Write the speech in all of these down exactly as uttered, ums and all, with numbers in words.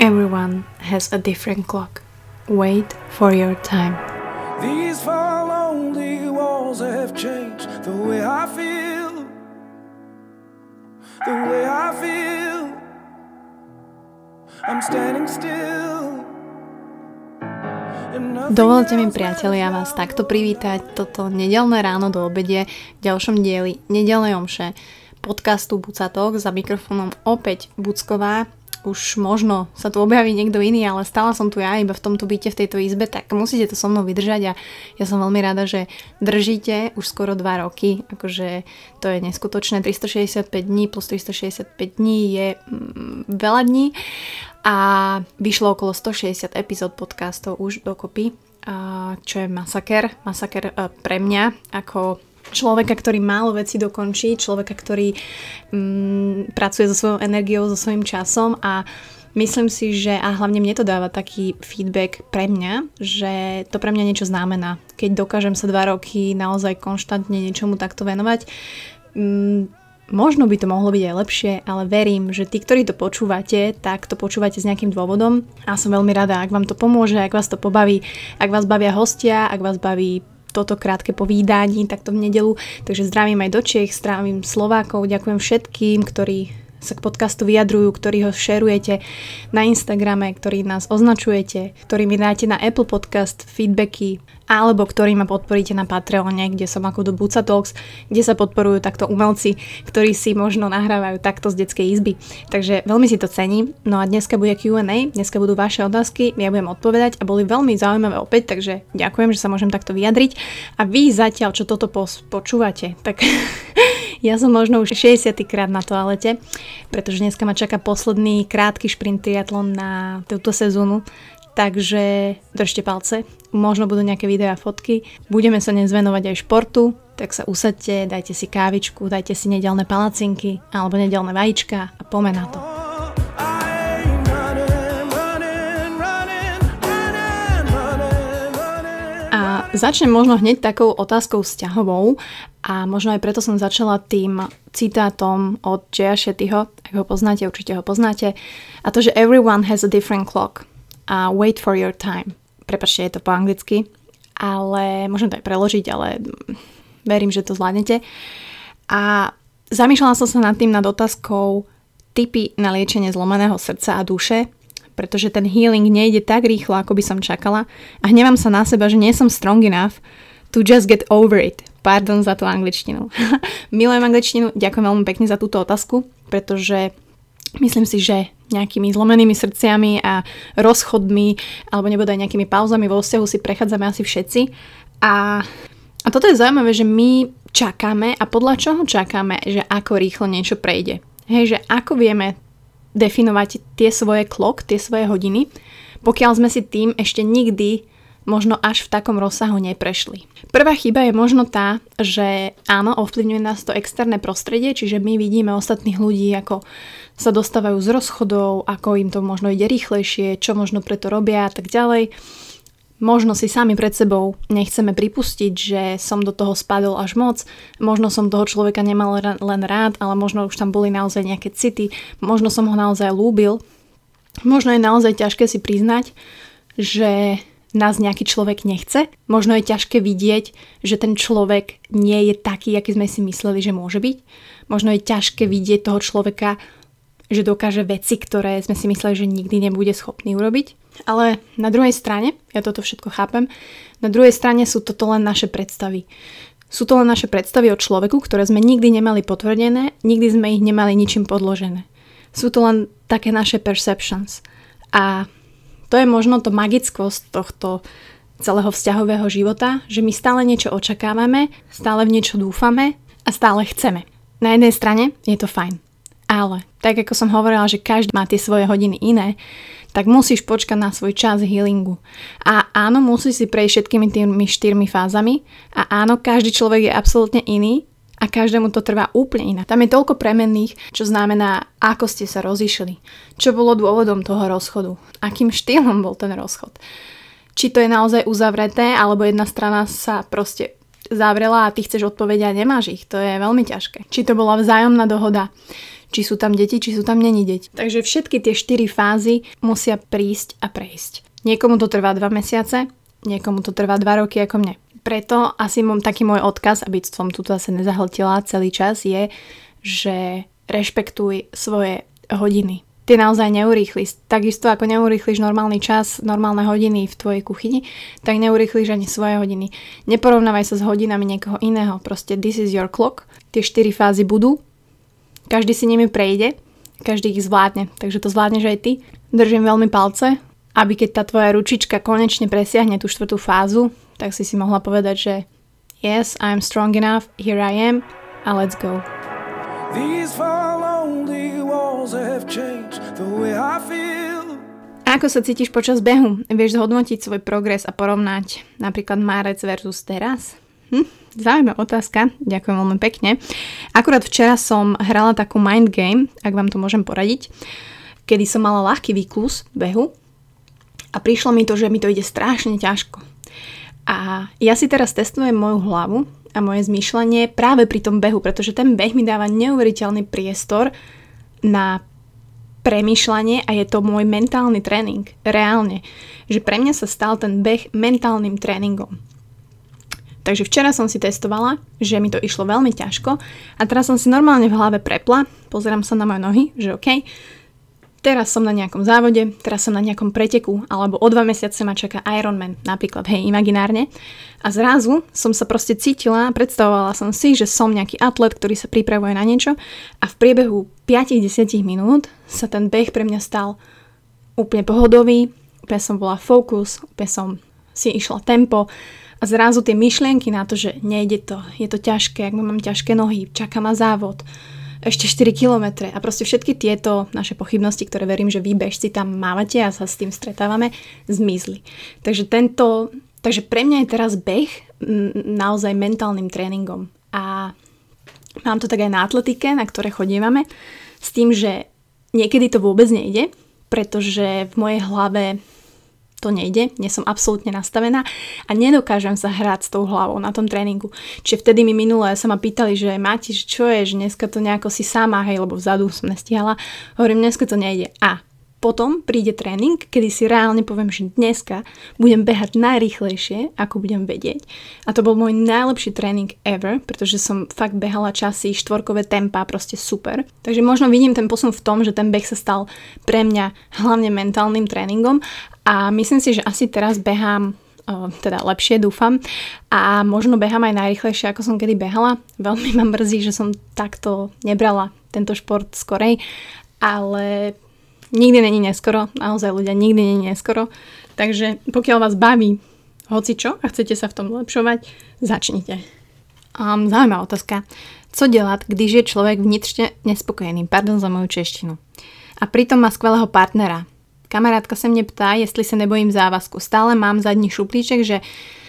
Everyone has a different clock. Wait for your time. These four lonely walls have changed the way I feel. The way I feel. I'm standing still. Dovolte mi, priatelia, vás takto privítať toto nedeľné ráno do obede v ďalšom dieli Nedeľnej omše podcastu Bucatok, za mikrofónom opäť Bucková. Už možno sa tu objaví niekto iný, ale stále som tu ja iba v tomto byte, v tejto izbe, tak musíte to so mnou vydržať a ja som veľmi rada, že držíte už skoro dva roky, akože to je neskutočné, tristošesťdesiatpäť dní plus tristošesťdesiatpäť dní je mm, veľa dní a vyšlo okolo stošesťdesiat epizód podcastov už dokopy, čo je masaker, masaker pre mňa ako človeka, ktorý málo vecí dokončí, človeka, ktorý mm, pracuje so svojou energiou, so svojím časom a myslím si, že a hlavne mne to dáva taký feedback pre mňa, že to pre mňa niečo znamená. Keď dokážem sa dva roky naozaj konštantne niečomu takto venovať, mm, možno by to mohlo byť aj lepšie, ale verím, že tí, ktorí to počúvate, tak to počúvate s nejakým dôvodom a som veľmi rada, ak vám to pomôže, ak vás to pobaví, ak vás bavia hostia, ak vás baví toto krátke povídanie takto v nedeľu. Takže zdravím aj do Čech, zdravím Slovákov, ďakujem všetkým, ktorí sa k podcastu vyjadrujú, ktorí ho šerujete na Instagrame, ktorí nás označujete, ktorí mi dáte na Apple Podcast feedbacky, alebo ktorí ma podporíte na Patreone, kde som ako do Buca Talks, kde sa podporujú takto umelci, ktorí si možno nahrávajú takto z detskej izby. Takže veľmi si to cením. No a dneska bude kjú end ej, dneska budú vaše otázky, ja budem odpovedať a boli veľmi zaujímavé opäť, takže ďakujem, že sa môžem takto vyjadriť. A vy zatiaľ, čo toto počúvate, tak ja som možno už šesťdesiatykrát na toalete, pretože dneska ma čaká posledný krátky šprint triatlon na túto sezónu, takže držte palce, možno budú nejaké videá, fotky, budeme sa dnes venovať aj športu, tak sa usadte, dajte si kávičku, dajte si nedeľné palacinky alebo nedeľné vajíčka a poďme na to. Začnem možno hneď takou otázkou vzťahovou a možno aj preto som začala tým citátom od J. Shettyho, ak ho poznáte, určite ho poznáte, a to, že everyone has a different clock a wait for your time. Prepáčte, je to po anglicky, ale môžem to aj preložiť, ale verím, že to zvládnete. A zamýšľala som sa nad tým, nad otázkou tipy na liečenie zlomeného srdca a duše, pretože ten healing nejde tak rýchlo, ako by som čakala a hnevám sa na seba, že nie som strong enough to just get over it. Pardon za tú angličtinu. Milujem angličtinu, ďakujem veľmi pekne za túto otázku, pretože myslím si, že nejakými zlomenými srdciami a rozchodmi alebo nebodaj nejakými pauzami vo vzťahu si prechádzame asi všetci a, a toto je zaujímavé, že my čakáme a podľa čoho čakáme, že ako rýchlo niečo prejde. Hej, že ako vieme definovať tie svoje clock, tie svoje hodiny, pokiaľ sme si tým ešte nikdy možno až v takom rozsahu neprešli. Prvá chyba je možno tá, že áno, ovplyvňuje nás to externé prostredie, čiže my vidíme ostatných ľudí, ako sa dostávajú z rozchodov, ako im to možno ide rýchlejšie, čo možno preto robia a tak ďalej. Možno si sami pred sebou nechceme pripustiť, že som do toho spadol až moc, možno som toho človeka nemal len rád, ale možno už tam boli naozaj nejaké city, možno som ho naozaj ľúbil. Možno je naozaj ťažké si priznať, že nás nejaký človek nechce, možno je ťažké vidieť, že ten človek nie je taký, aký sme si mysleli, že môže byť. Možno je ťažké vidieť toho človeka, že dokáže veci, ktoré sme si mysleli, že nikdy nebude schopný urobiť. Ale na druhej strane, ja toto všetko chápem, na druhej strane sú toto len naše predstavy. Sú to len naše predstavy o človeku, ktoré sme nikdy nemali potvrdené, nikdy sme ich nemali ničím podložené. Sú to len také naše perceptions. A to je možno to magickosť tohto celého vzťahového života, že my stále niečo očakávame, stále v niečo dúfame a stále chceme. Na jednej strane je to fajn. Ale tak ako som hovorila, že každý má tie svoje hodiny iné, tak musíš počkať na svoj čas healingu. A áno, musíš si prejsť všetkými tými štyrmi fázami a áno, každý človek je absolútne iný a každému to trvá úplne inak. Tam je toľko premenných, čo znamená, ako ste sa rozišli, čo bolo dôvodom toho rozchodu, akým štýlom bol ten rozchod. Či to je naozaj uzavreté, alebo jedna strana sa proste zavrela a ty chceš odpovedať a nemáš ich. To je veľmi ťažké. Či to bola vzájomná dohoda, či sú tam deti, či sú tam není deti. Takže všetky tie štyri fázy musia prísť a prejsť. Niekomu to trvá dva mesiace, niekomu to trvá dva roky ako mne. Preto asi mám taký môj odkaz, aby som tu zase nezahltila celý čas, je, že rešpektuj svoje hodiny. Ty naozaj neurýchliš. Takisto ako neurýchliš normálny čas, normálne hodiny v tvojej kuchyni, tak neurýchliš ani svoje hodiny. Neporovnávaj sa s hodinami niekoho iného. Proste this is your clock. Tie štyri fázy budú. Každý si nimi prejde. Každý ich zvládne. Takže to zvládneš aj ty. Držím veľmi palce, aby keď tá tvoja ručička konečne presiahne tú štvrtú fázu, tak si si mohla povedať, že yes, I'm strong enough, here I am, a let's go. These four lonely walls have changed the way I feel. Ako sa cítiš počas behu? Vieš zhodnotiť svoj progres a porovnať napríklad márec versus teraz? Hm, zaujímavá otázka, ďakujem veľmi pekne. Akurát včera som hrala takú mind game, ak vám to môžem poradiť, kedy som mala ľahký výklus behu a prišlo mi to, že mi to ide strašne ťažko. A ja si teraz testujem moju hlavu a moje zmýšľanie práve pri tom behu, pretože ten beh mi dáva neuveriteľný priestor na premýšľanie a je to môj mentálny tréning, reálne. Že pre mňa sa stal ten beh mentálnym tréningom. Takže včera som si testovala, že mi to išlo veľmi ťažko a teraz som si normálne v hlave prepla, pozerám sa na moje nohy, že okej, teraz som na nejakom závode, teraz som na nejakom preteku, alebo o dva mesiace ma čaká Ironman, napríklad, hej, imaginárne. A zrazu som sa proste cítila, predstavovala som si, že som nejaký atlet, ktorý sa pripravuje na niečo a v priebehu päť až desať minút sa ten beh pre mňa stal úplne pohodový, úplne som bola focus, úplne som si išla tempo a zrazu tie myšlienky na to, že nejde to, je to ťažké, ak mám ťažké nohy, čaká ma závod, ešte štyri kilometre a proste všetky tieto naše pochybnosti, ktoré verím, že vy bežci tam mávate a sa s tým stretávame, zmizli. Takže tento, takže pre mňa je teraz beh naozaj mentálnym tréningom a mám to tak aj na atletike, na ktoré chodívame, s tým, že niekedy to vôbec nejde, pretože v mojej hlave to nejde, nie som absolútne nastavená a nedokážem sa hrať s tou hlavou na tom tréningu. Čiže vtedy mi minulé sa ma pýtali, že Mati, čo je, že dneska to nejako si sama, hej, lebo vzadu som nestihala. Hovorím, dneska to nejde. A potom príde tréning, kedy si reálne poviem, že dneska budem behať najrýchlejšie, ako budem vedieť. A to bol môj najlepší tréning ever, pretože som fakt behala časy, štvorkové tempa, proste super. Takže možno vidím ten posun v tom, že ten beh sa stal pre mňa hlavne mentálnym tréningom a myslím si, že asi teraz behám teda lepšie, dúfam. A možno behám aj najrýchlejšie, ako som kedy behala. Veľmi ma mrzí, že som takto nebrala tento šport skorej, ale nikdy není neskoro, naozaj ľudia, nikdy není neskoro. Takže pokiaľ vás baví hocičo a chcete sa v tom zlepšovať, začnite. Um, zaujímavá otázka. Co delať, když je človek vnitřne nespokojený? Pardon za moju češtinu. A pritom má skvelého partnera. Kamarátka sa mne ptá, jestli sa nebojím závazku. Stále mám zadní šuplíček, že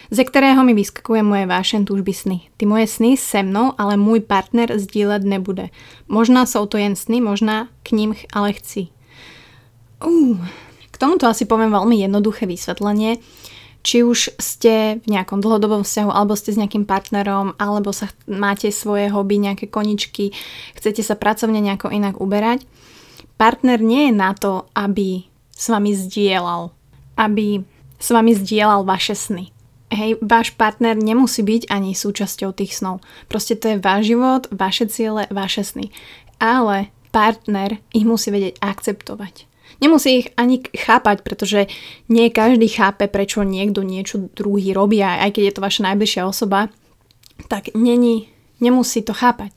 ze ktorého mi vyskakuje moje vášen túžby sny. Ty moje sny se mnou, ale môj partner sdílet nebude. Možná sú to jen sny, možná k ním ale chci. Uh, k tomuto asi poviem veľmi jednoduché vysvetlenie. Či už ste v nejakom dlhodobom vzťahu, alebo ste s nejakým partnerom, alebo sa máte svoje hobby, nejaké koničky, chcete sa pracovne nejako inak uberať. Partner nie je na to, aby s vami zdieľal, aby s vami zdieľal vaše sny. Hej, váš partner nemusí byť ani súčasťou tých snov. Proste to je váš život, vaše ciele, vaše sny. Ale partner ich musí vedieť akceptovať. Nemusí ich ani chápať, pretože nie každý chápe, prečo niekto niečo druhý robí, aj keď je to vaša najbližšia osoba, tak není, nemusí to chápať,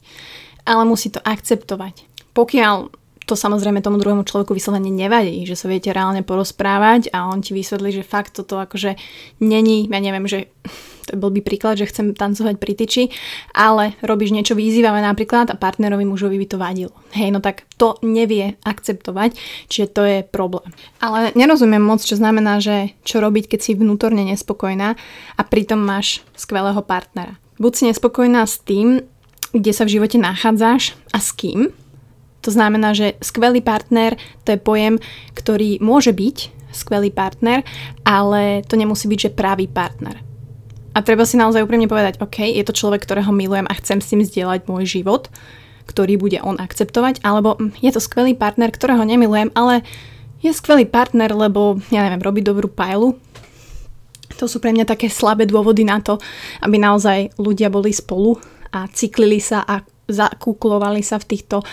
ale musí to akceptovať. Pokiaľ to samozrejme tomu druhému človeku vyslovene nevadí, že sa viete reálne porozprávať a on ti vysvetlí, že fakt toto akože není, ja neviem, že to bol by príklad, že chcem tancovať pri tyči, ale robíš niečo vyzývavé napríklad a partnerovi mužovi by to vadilo. Hej, no tak to nevie akceptovať, čiže to je problém. Ale nerozumiem moc, čo znamená, že čo robiť, keď si vnútorne nespokojná a pritom máš skvelého partnera. Buď si nespokojná s tým, kde sa v živote nachádzaš a s kým. To znamená, že skvelý partner to je pojem, ktorý môže byť skvelý partner, ale to nemusí byť, že pravý partner. A treba si naozaj úprimne povedať, OK, je to človek, ktorého milujem a chcem s ním zdieľať môj život. ktorý bude on akceptovať, alebo je to skvelý partner, ktorého nemilujem, ale je skvelý partner, lebo, ja neviem, robí dobrú pajlu. To sú pre mňa také slabé dôvody na to, aby naozaj ľudia boli spolu a cyklili sa a zakúklovali sa v týchto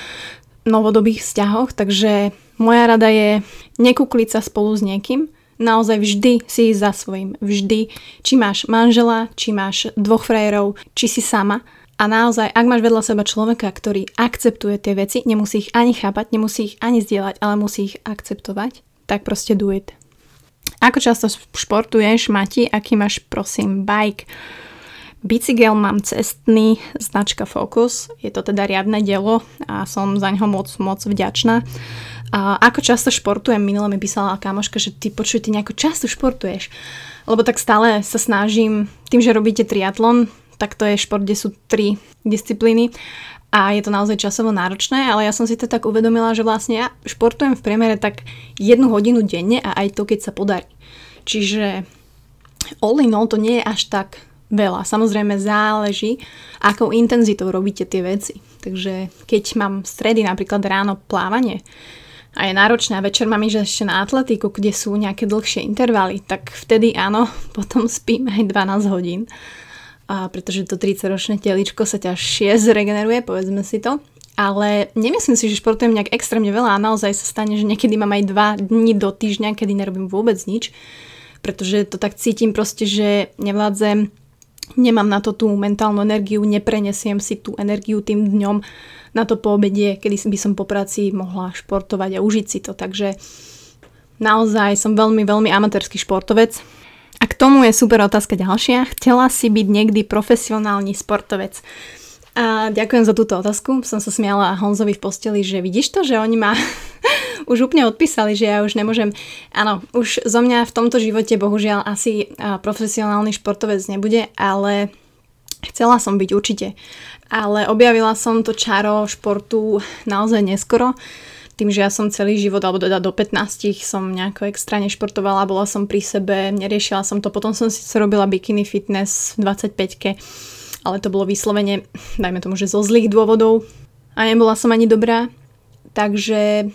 novodobých vzťahoch. Takže moja rada je nekúkliť sa spolu s niekým. Naozaj vždy si ísť za svojím. Vždy. Či máš manžela, či máš dvoch frajerov, či si sama. A naozaj, ak máš vedľa seba človeka, ktorý akceptuje tie veci, nemusí ich ani chápať, nemusí ich ani zdieľať, ale musí ich akceptovať, tak proste do it. Ako často športuješ, Mati? Aký máš, prosím, bike? Bicykel mám cestný, značka Focus. Je to teda riadne dielo a som za ňo moc, moc vďačná. A ako často športujem? Minule mi písala kamoška, že ty počuj, ty nejako často športuješ. Lebo tak stále sa snažím, tým, že robíte triatlon, tak to je šport, kde sú tri disciplíny a je to naozaj časovo náročné, ale ja som si to tak uvedomila, že vlastne ja športujem v priemere tak jednu hodinu denne a aj to, keď sa podarí. Čiže all in all to nie je až tak veľa. Samozrejme záleží, akou intenzitou robíte tie veci. Takže keď mám stredy napríklad ráno plávanie a je náročné a večer mám ísť ešte na atletiku, kde sú nejaké dlhšie intervaly, tak vtedy áno, potom spím aj dvanásť hodín. A pretože to tridsaťročné teličko sa ťažšie zregeneruje, povedzme si to. Ale nemyslím si, že športujem nejak extrémne veľa a naozaj sa stane, že niekedy mám aj dva dni do týždňa, kedy nerobím vôbec nič. Pretože to tak cítim proste, že nevládzem, nemám na to tú mentálnu energiu, neprenesiem si tú energiu tým dňom na to po obede, kedy by som po práci mohla športovať a užiť si to. Takže naozaj som veľmi, veľmi amatérsky športovec. A k tomu je super otázka ďalšia. Chcela si byť niekdy profesionálny športovec? A ďakujem za túto otázku. Som sa smiala Honzovi v posteli, že vidíš to, že oni ma už úplne odpísali, že ja už nemôžem. Áno, už zo mňa v tomto živote bohužiaľ asi profesionálny športovec nebude, ale chcela som byť určite. Ale objavila som to čaro športu naozaj neskoro. Tým, že ja som celý život, alebo teda do pätnástich som nejako extra nešportovala, bola som pri sebe, neriešila som to. Potom som si robila bikini fitness v dvadsaťpäťke, ale to bolo vyslovene, dajme tomu, že zo zlých dôvodov a nebola som ani dobrá. Takže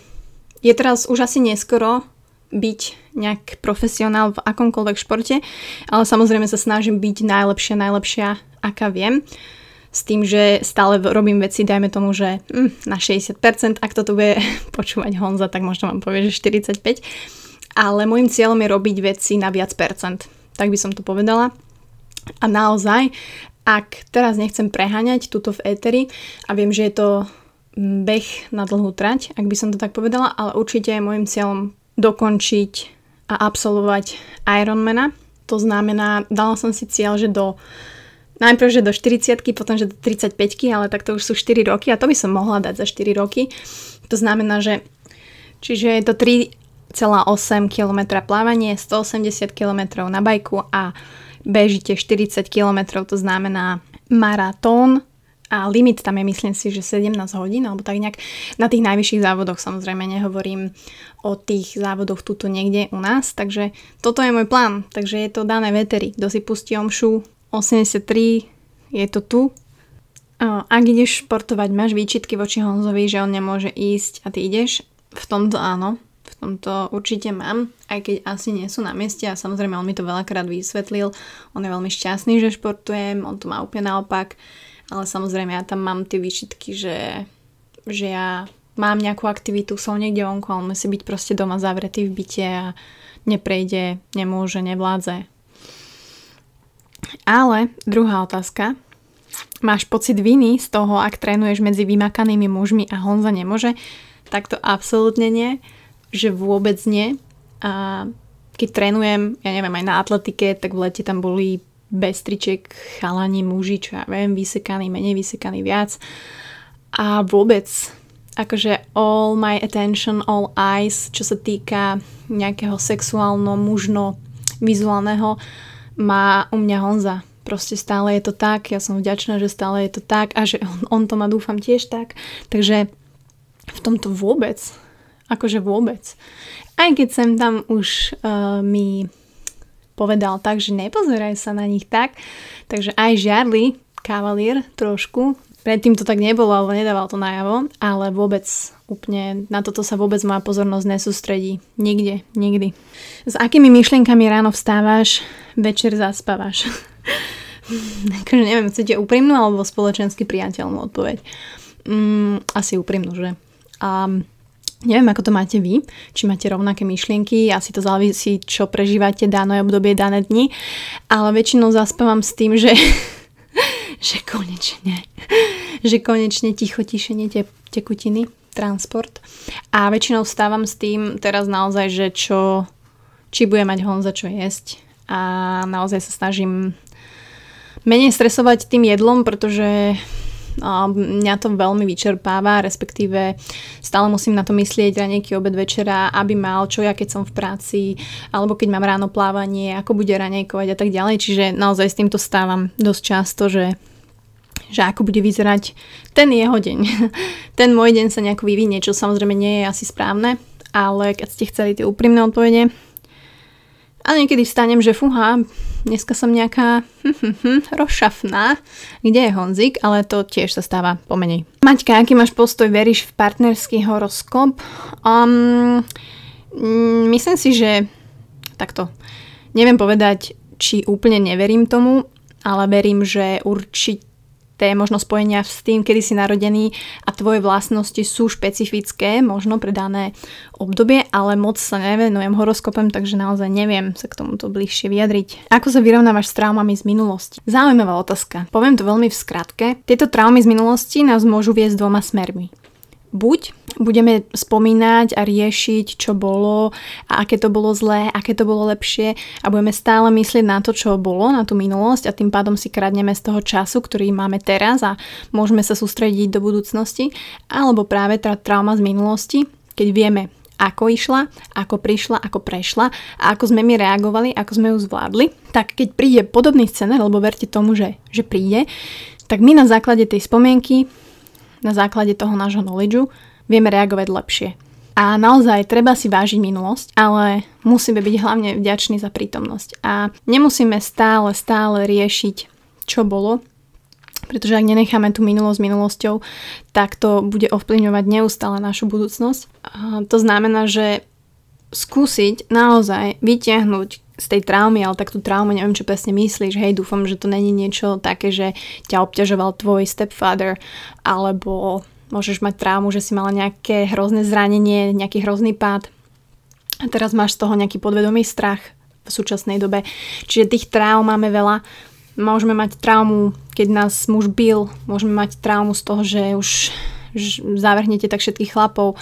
je teraz už asi neskoro byť nejak profesionál v akomkoľvek športe, ale samozrejme sa snažím byť najlepšia, najlepšia, aká viem. S tým, že stále robím veci, dajme tomu, že na šesťdesiat percent, ak toto bude počúvať Honza, tak možno vám povie, že štyridsaťpäť. Ale môjim cieľom je robiť veci na viac percent. Tak by som to povedala. A naozaj, ak teraz nechcem preháňať túto v éteri, a viem, že je to beh na dlhú trať, ak by som to tak povedala, ale určite je môjim cieľom dokončiť a absolvovať Ironmana. To znamená, dala som si cieľ, že do najprv, že do štyridsiatky, potom, že do tridsaťpäťky, ale tak to už sú štyri roky a to by som mohla dať za štyri roky. To znamená, že čiže je to tri celé osem kilometra plávanie, stoosemdesiat kilometrov na bajku a bežíte štyridsať kilometrov, to znamená maratón a limit tam je, myslím si, že sedemnásť hodín alebo tak nejak na tých najvyšších závodoch, samozrejme nehovorím o tých závodoch tuto niekde u nás, takže toto je môj plán, takže je to dané veteri, kto si pustí omšu osemdesiattri, je to tu. Ak ideš športovať, máš výčitky voči Honzovi, že on nemôže ísť a ty ideš? V tomto áno, v tomto určite mám, aj keď asi nie sú na mieste a samozrejme on mi to veľakrát vysvetlil, on je veľmi šťastný, že športujem, on to má úplne naopak, ale samozrejme ja tam mám tie výčitky, že, že ja mám nejakú aktivitu, som niekde vonku a on musí byť proste doma zavretý v byte a neprejde, nemôže, nevládze. Ale druhá otázka. Máš pocit viny z toho, ak trénuješ medzi vymakanými mužmi a Honza nemôže? Tak to absolútne nie. Že vôbec nie. A keď trénujem, ja neviem, aj na atletike, tak v lete tam boli bez tričiek chalani, muži, čo ja viem, vysekaní, menej vysekaní, viac. A vôbec, akože all my attention, all eyes, čo sa týka nejakého sexuálno, mužno, vizuálneho, má u mňa Honza. Proste stále je to tak, ja som vďačná, že stále je to tak a že on, on to má, dúfam, tiež tak. Takže v tomto vôbec, akože vôbec. Aj keď sem tam už uh, mi povedal tak, že nepozeraj sa na nich tak, takže aj žiarli, kavalír trošku, Predtým to tak nebolo, alebo nedával to najavo, ale vôbec úplne na toto sa vôbec moja pozornosť nesústredí. Nikde, nikdy. S akými myšlienkami ráno vstávaš, večer zaspávaš? Takže neviem, chcete úprimnú alebo spoločenský priateľnú odpoveď? Mm, asi úprimnú, že? A neviem, ako to máte vy, či máte rovnaké myšlienky, asi to závisí, čo prežívate dané obdobie, dané dni, ale väčšinou zaspávam s tým, že, že konečne, že konečne ticho, tišenie, te, tekutiny, transport, a väčšinou vstávam s tým teraz naozaj, že čo, či bude mať Honza čo jesť, a naozaj sa snažím menej stresovať tým jedlom, pretože mňa to veľmi vyčerpáva, respektíve stále musím na to myslieť, raňajky, obed, večera, aby mal čo ja keď som v práci, alebo keď mám ráno plávanie, ako bude raňajkovať a tak ďalej. Čiže naozaj s týmto stávam dosť často, že, že ako bude vyzerať ten jeho deň. Ten môj deň sa nejako vyvinie, čo samozrejme nie je asi správne, ale keď ste chceli tie úprimné odpovede. A niekedy vstanem, že fúha, dneska som nejaká hm, hm, hm, rozšafná, kde je Honzik, ale to tiež sa stáva pomenej. Maťka, aký máš postoj, veríš v partnerský horoskop? Um, myslím si, že takto. Neviem povedať, či úplne neverím tomu, ale verím, že určite tie možno spojenia s tým, kedy si narodený a tvoje vlastnosti sú špecifické, možno pre dané obdobie, ale moc sa nevenujem horoskopom, takže naozaj neviem sa k tomuto bližšie vyjadriť. Ako sa vyrovnávaš s traumami z minulosti? Zaujímavá otázka. Poviem to veľmi v skratke. Tieto traumy z minulosti nás môžu viesť dvoma smermi. Buď budeme spomínať a riešiť, čo bolo a aké to bolo zlé, aké to bolo lepšie, a budeme stále myslieť na to, čo bolo, na tú minulosť, a tým pádom si kradneme z toho času, ktorý máme teraz, a môžeme sa sústrediť do budúcnosti. Alebo práve tá trauma z minulosti, keď vieme, ako išla, ako prišla, ako prešla a ako sme my reagovali, ako sme ju zvládli, tak keď príde podobný scenár, lebo verte tomu, že, že príde, tak my na základe tej spomienky, na základe toho nášho knowledge vieme reagovať lepšie. A naozaj treba si vážiť minulosť, ale musíme byť hlavne vďační za prítomnosť. A nemusíme stále, stále riešiť, čo bolo, pretože ak nenecháme tú minulosť minulosťou, tak to bude ovplyvňovať neustále našu budúcnosť. A to znamená, že skúsiť naozaj vytiahnuť z tej traumy, ale tak tú traumu, neviem čo presne myslíš, hej, dúfam, že to není niečo také, že ťa obťažoval tvoj stepfather, alebo môžeš mať traumu, že si mala nejaké hrozné zranenie, nejaký hrozný pád a teraz máš z toho nejaký podvedomý strach v súčasnej dobe. Čiže tých traum máme veľa. Môžeme mať traumu, keď nás muž bil, môžeme mať traumu z toho, že už zavrhnete tak všetkých chlapov,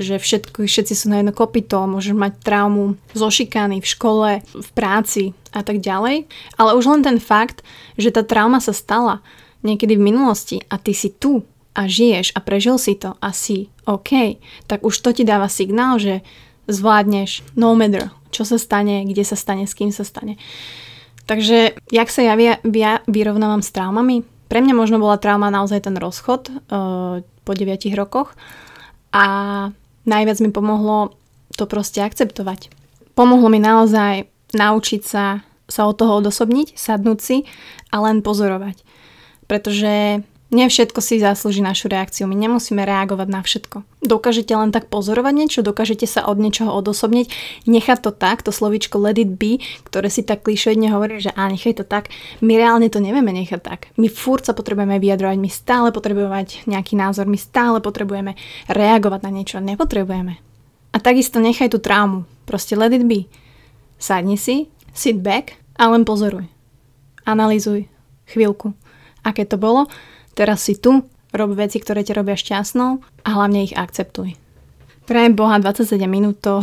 že všetko, všetci sú na jedno kopyto, môžeš mať traumu zo šikany v škole, v práci a tak ďalej. Ale už len ten fakt, že tá trauma sa stala niekedy v minulosti a ty si tu a žiješ a prežil si to a si OK, tak už to ti dáva signál, že zvládneš no matter, čo sa stane, kde sa stane, s kým sa stane. Takže jak sa ja, ja vyrovnávam s traumami? Pre mňa možno bola trauma naozaj ten rozchod uh, po deviatich rokoch, a najviac mi pomohlo to proste akceptovať. Pomohlo mi naozaj naučiť sa, sa od toho odosobniť, sadnúť si a len pozorovať. Pretože nie všetko si zaslúži našu reakciu, my nemusíme reagovať na všetko. Dokážete len tak pozorovať niečo, dokážete sa od niečoho odosobniť, nechať to tak, to slovíčko let it be, ktoré si tak klišédne hovorí, že á, nechaj to tak, my reálne to nevieme nechať tak. My furt sa potrebujeme vyjadrovať, my stále potrebujeme nejaký názor, my stále potrebujeme reagovať na niečo, nepotrebujeme. A takisto nechaj tú traumu, proste let it be. Sadni si, sit back a len pozoruj. Analyzuj chvíľku, aké to bolo. Teraz si tu, rob veci, ktoré ťa robia šťastnou, a hlavne ich akceptuj. Pre Boha, dvadsaťsedem minút to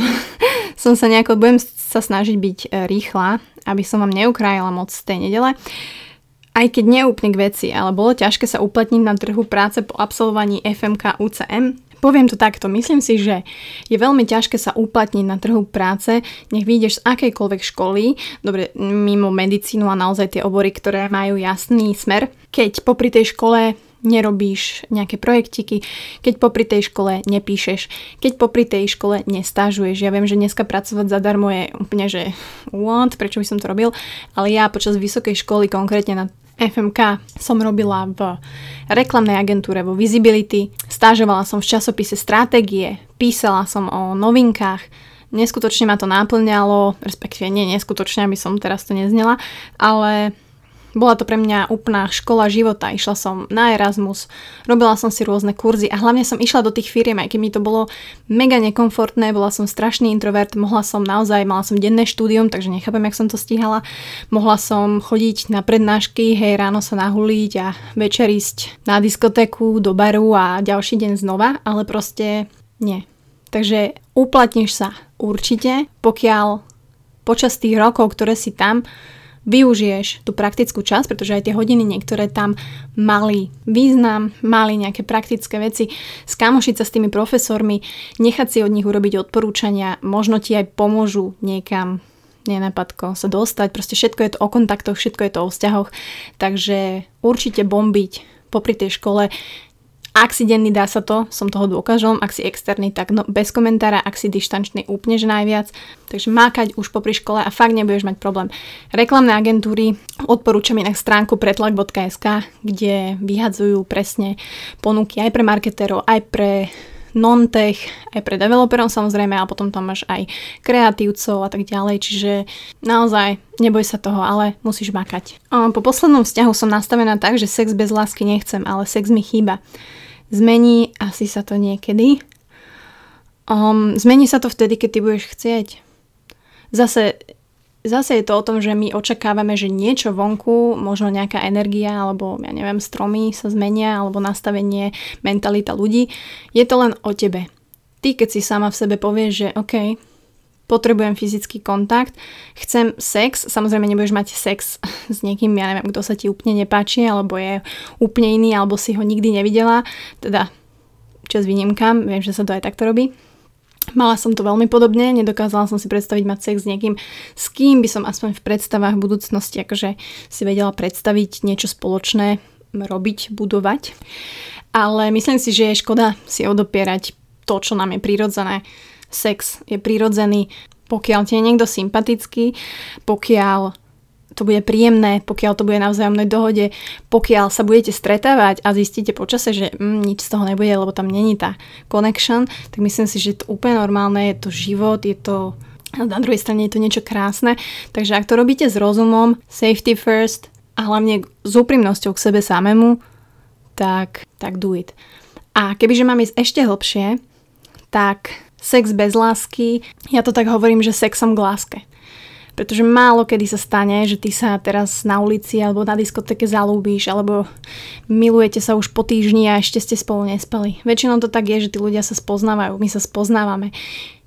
som sa nejako, budem sa snažiť byť rýchla, aby som vám neukrajila moc z tej nedele. Aj keď nie úplne k veci, ale bolo ťažké sa uplatniť na trhu práce po absolvovaní ef em ká ú cé em. Poviem to takto, myslím si, že je veľmi ťažké sa uplatniť na trhu práce, nech vyjdeš z akejkoľvek školy, dobre, mimo medicínu a naozaj tie obory, ktoré majú jasný smer, keď popri tej škole nerobíš nejaké projektiky, keď popri tej škole nepíšeš, keď popri tej škole nestážuješ. Ja viem, že dneska pracovať zadarmo je úplne, že what, prečo by som to robil, ale ja počas vysokej školy konkrétne na ef em ká som robila v reklamnej agentúre vo Visibility, stážovala som v časopise Stratégie, písala som o novinkách, neskutočne ma to náplňalo, respektíve nie neskutočne, aby som teraz to neznela, ale bola to pre mňa úplná škola života, išla som na Erasmus, robila som si rôzne kurzy a hlavne som išla do tých firiem, aj keď mi to bolo mega nekomfortné, bola som strašný introvert, mohla som naozaj, mala som denné štúdium, takže nechápem, jak som to stíhala, mohla som chodiť na prednášky, hej, ráno sa nahuliť a večer ísť na diskotéku, do baru a ďalší deň znova, ale proste nie. Takže uplatníš sa určite, pokiaľ počas tých rokov, ktoré si tam, využiješ tú praktickú časť, pretože aj tie hodiny niektoré tam mali význam, mali nejaké praktické veci, skamošiť sa s tými profesormi, nechať si od nich urobiť odporúčania, možno ti aj pomôžu niekam nenápadko sa dostať, proste všetko je to o kontaktoch, všetko je to o vzťahoch, takže určite bombiť popri tej škole. Ak si denný, dá sa to, som toho dôkazom, ak si externý, tak no, bez komentára, ak si dištančný, úplne že najviac. Takže mákať už popri škole a fakt nebudeš mať problém. Reklamné agentúry odporúčam inak stránku pretlak bodka es ká, kde vyhadzujú presne ponuky aj pre marketérov, aj pre non-tech, aj pre developerov samozrejme, a potom tam máš aj kreatívcov a tak ďalej, čiže naozaj neboj sa toho, ale musíš mákať. Po poslednom vzťahu som nastavená tak, že sex bez lásky nechcem, ale sex mi chýba. Zmení asi sa to niekedy. Um, zmení sa to vtedy, keď ty budeš chcieť. Zase, zase je to o tom, že my očakávame, že niečo vonku, možno nejaká energia, alebo ja neviem, stromy sa zmenia, alebo nastavenie, mentalita ľudí. Je to len o tebe. Ty, keď si sama v sebe povieš, že OK, potrebujem fyzický kontakt, chcem sex, samozrejme nebudeš mať sex s niekým, ja neviem, kto sa ti úplne nepáči, alebo je úplne iný, alebo si ho nikdy nevidela, teda čas výnimkám, viem, že sa to aj takto robí. Mala som to veľmi podobne, nedokázala som si predstaviť mať sex s niekým, s kým by som aspoň v predstavách budúcnosti akože si vedela predstaviť niečo spoločné, robiť, budovať. Ale myslím si, že je škoda si odopierať to, čo nám je prirodzené. Sex je prirodzený, pokiaľ ti je niekto sympatický, pokiaľ to bude príjemné, pokiaľ to bude na vzájomnej dohode, pokiaľ sa budete stretávať a zistíte počase, že mm, nič z toho nebude, lebo tam není tá connection, tak myslím si, že je to úplne normálne, je to život, je to na druhej strane je to niečo krásne, takže ak to robíte s rozumom, safety first a hlavne s úprimnosťou k sebe samému, tak, tak do it. A kebyže mám ísť ešte hlbšie, tak sex bez lásky, ja to tak hovorím, že sexom k láske. Pretože málo kedy sa stane, že ty sa teraz na ulici alebo na diskoteke zalúbíš, alebo milujete sa už po týždni a ešte ste spolu nespali. Väčšinou to tak je, že tí ľudia sa spoznávajú, my sa spoznávame.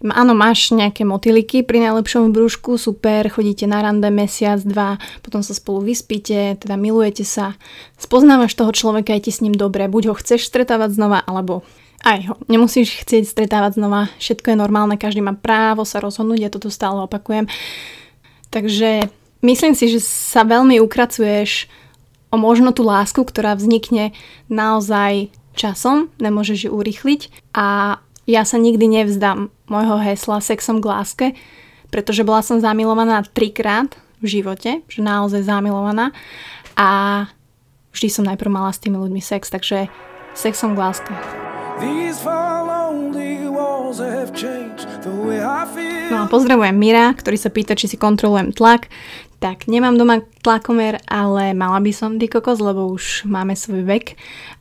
Áno, máš nejaké motýliky pri najlepšom v brúšku, super, chodíte na rande mesiac, dva, potom sa spolu vyspíte, teda milujete sa. Spoznávaš toho človeka, je ti s ním dobre, buď ho chceš stretávať znova, alebo aj ho. Nemusíš chcieť stretávať znova, všetko je normálne, každý má právo sa rozhodnúť, ja toto stále opakujem. Takže myslím si, že sa veľmi ukracuješ o možno tú lásku, ktorá vznikne naozaj časom, nemôžeš ju urýchliť. A ja sa nikdy nevzdám môjho hesla sexom k láske, pretože bola som zamilovaná trikrát v živote, že naozaj zamilovaná, a vždy som najprv mala s tými ľuďmi sex, takže sexom k láske. No a pozdravujem Mira, ktorý sa pýta, či si kontrolujem tlak. Tak nemám doma tlakomer, ale mala by som, ty kokos, lebo už máme svoj vek.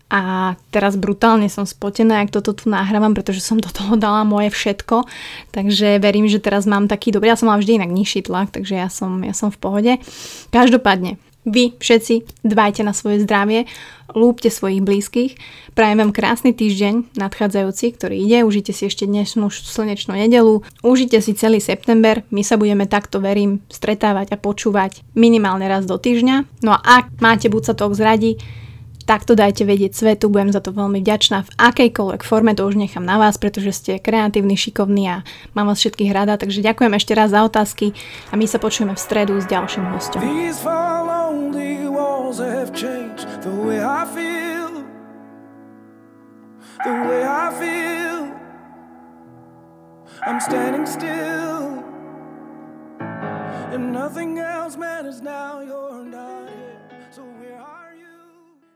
A teraz brutálne som spotená, ak toto tu nahrávam, pretože som do toho dala moje všetko. Takže verím, že teraz mám taký dobrý. Ja som mala vždy inak nižší tlak, takže ja som, ja som v pohode. Každopádne, vy všetci dbajte na svoje zdravie, lúbte svojich blízkych, prajem vám krásny týždeň nadchádzajúci, ktorý ide, užite si ešte dnešnú slnečnú nedeľu, užite si celý september, my sa budeme takto, verím, stretávať a počúvať minimálne raz do týždňa. No a ak máte Bucatok zradi, tak to dajte vedieť svetu, budem za to veľmi vďačná. V akejkoľvek forme to už nechám na vás, pretože ste kreatívni, šikovní a mám vás všetkých rada, takže ďakujem ešte raz za otázky a my sa počujeme v stredu s ďalším hosťom. And nothing else matters now.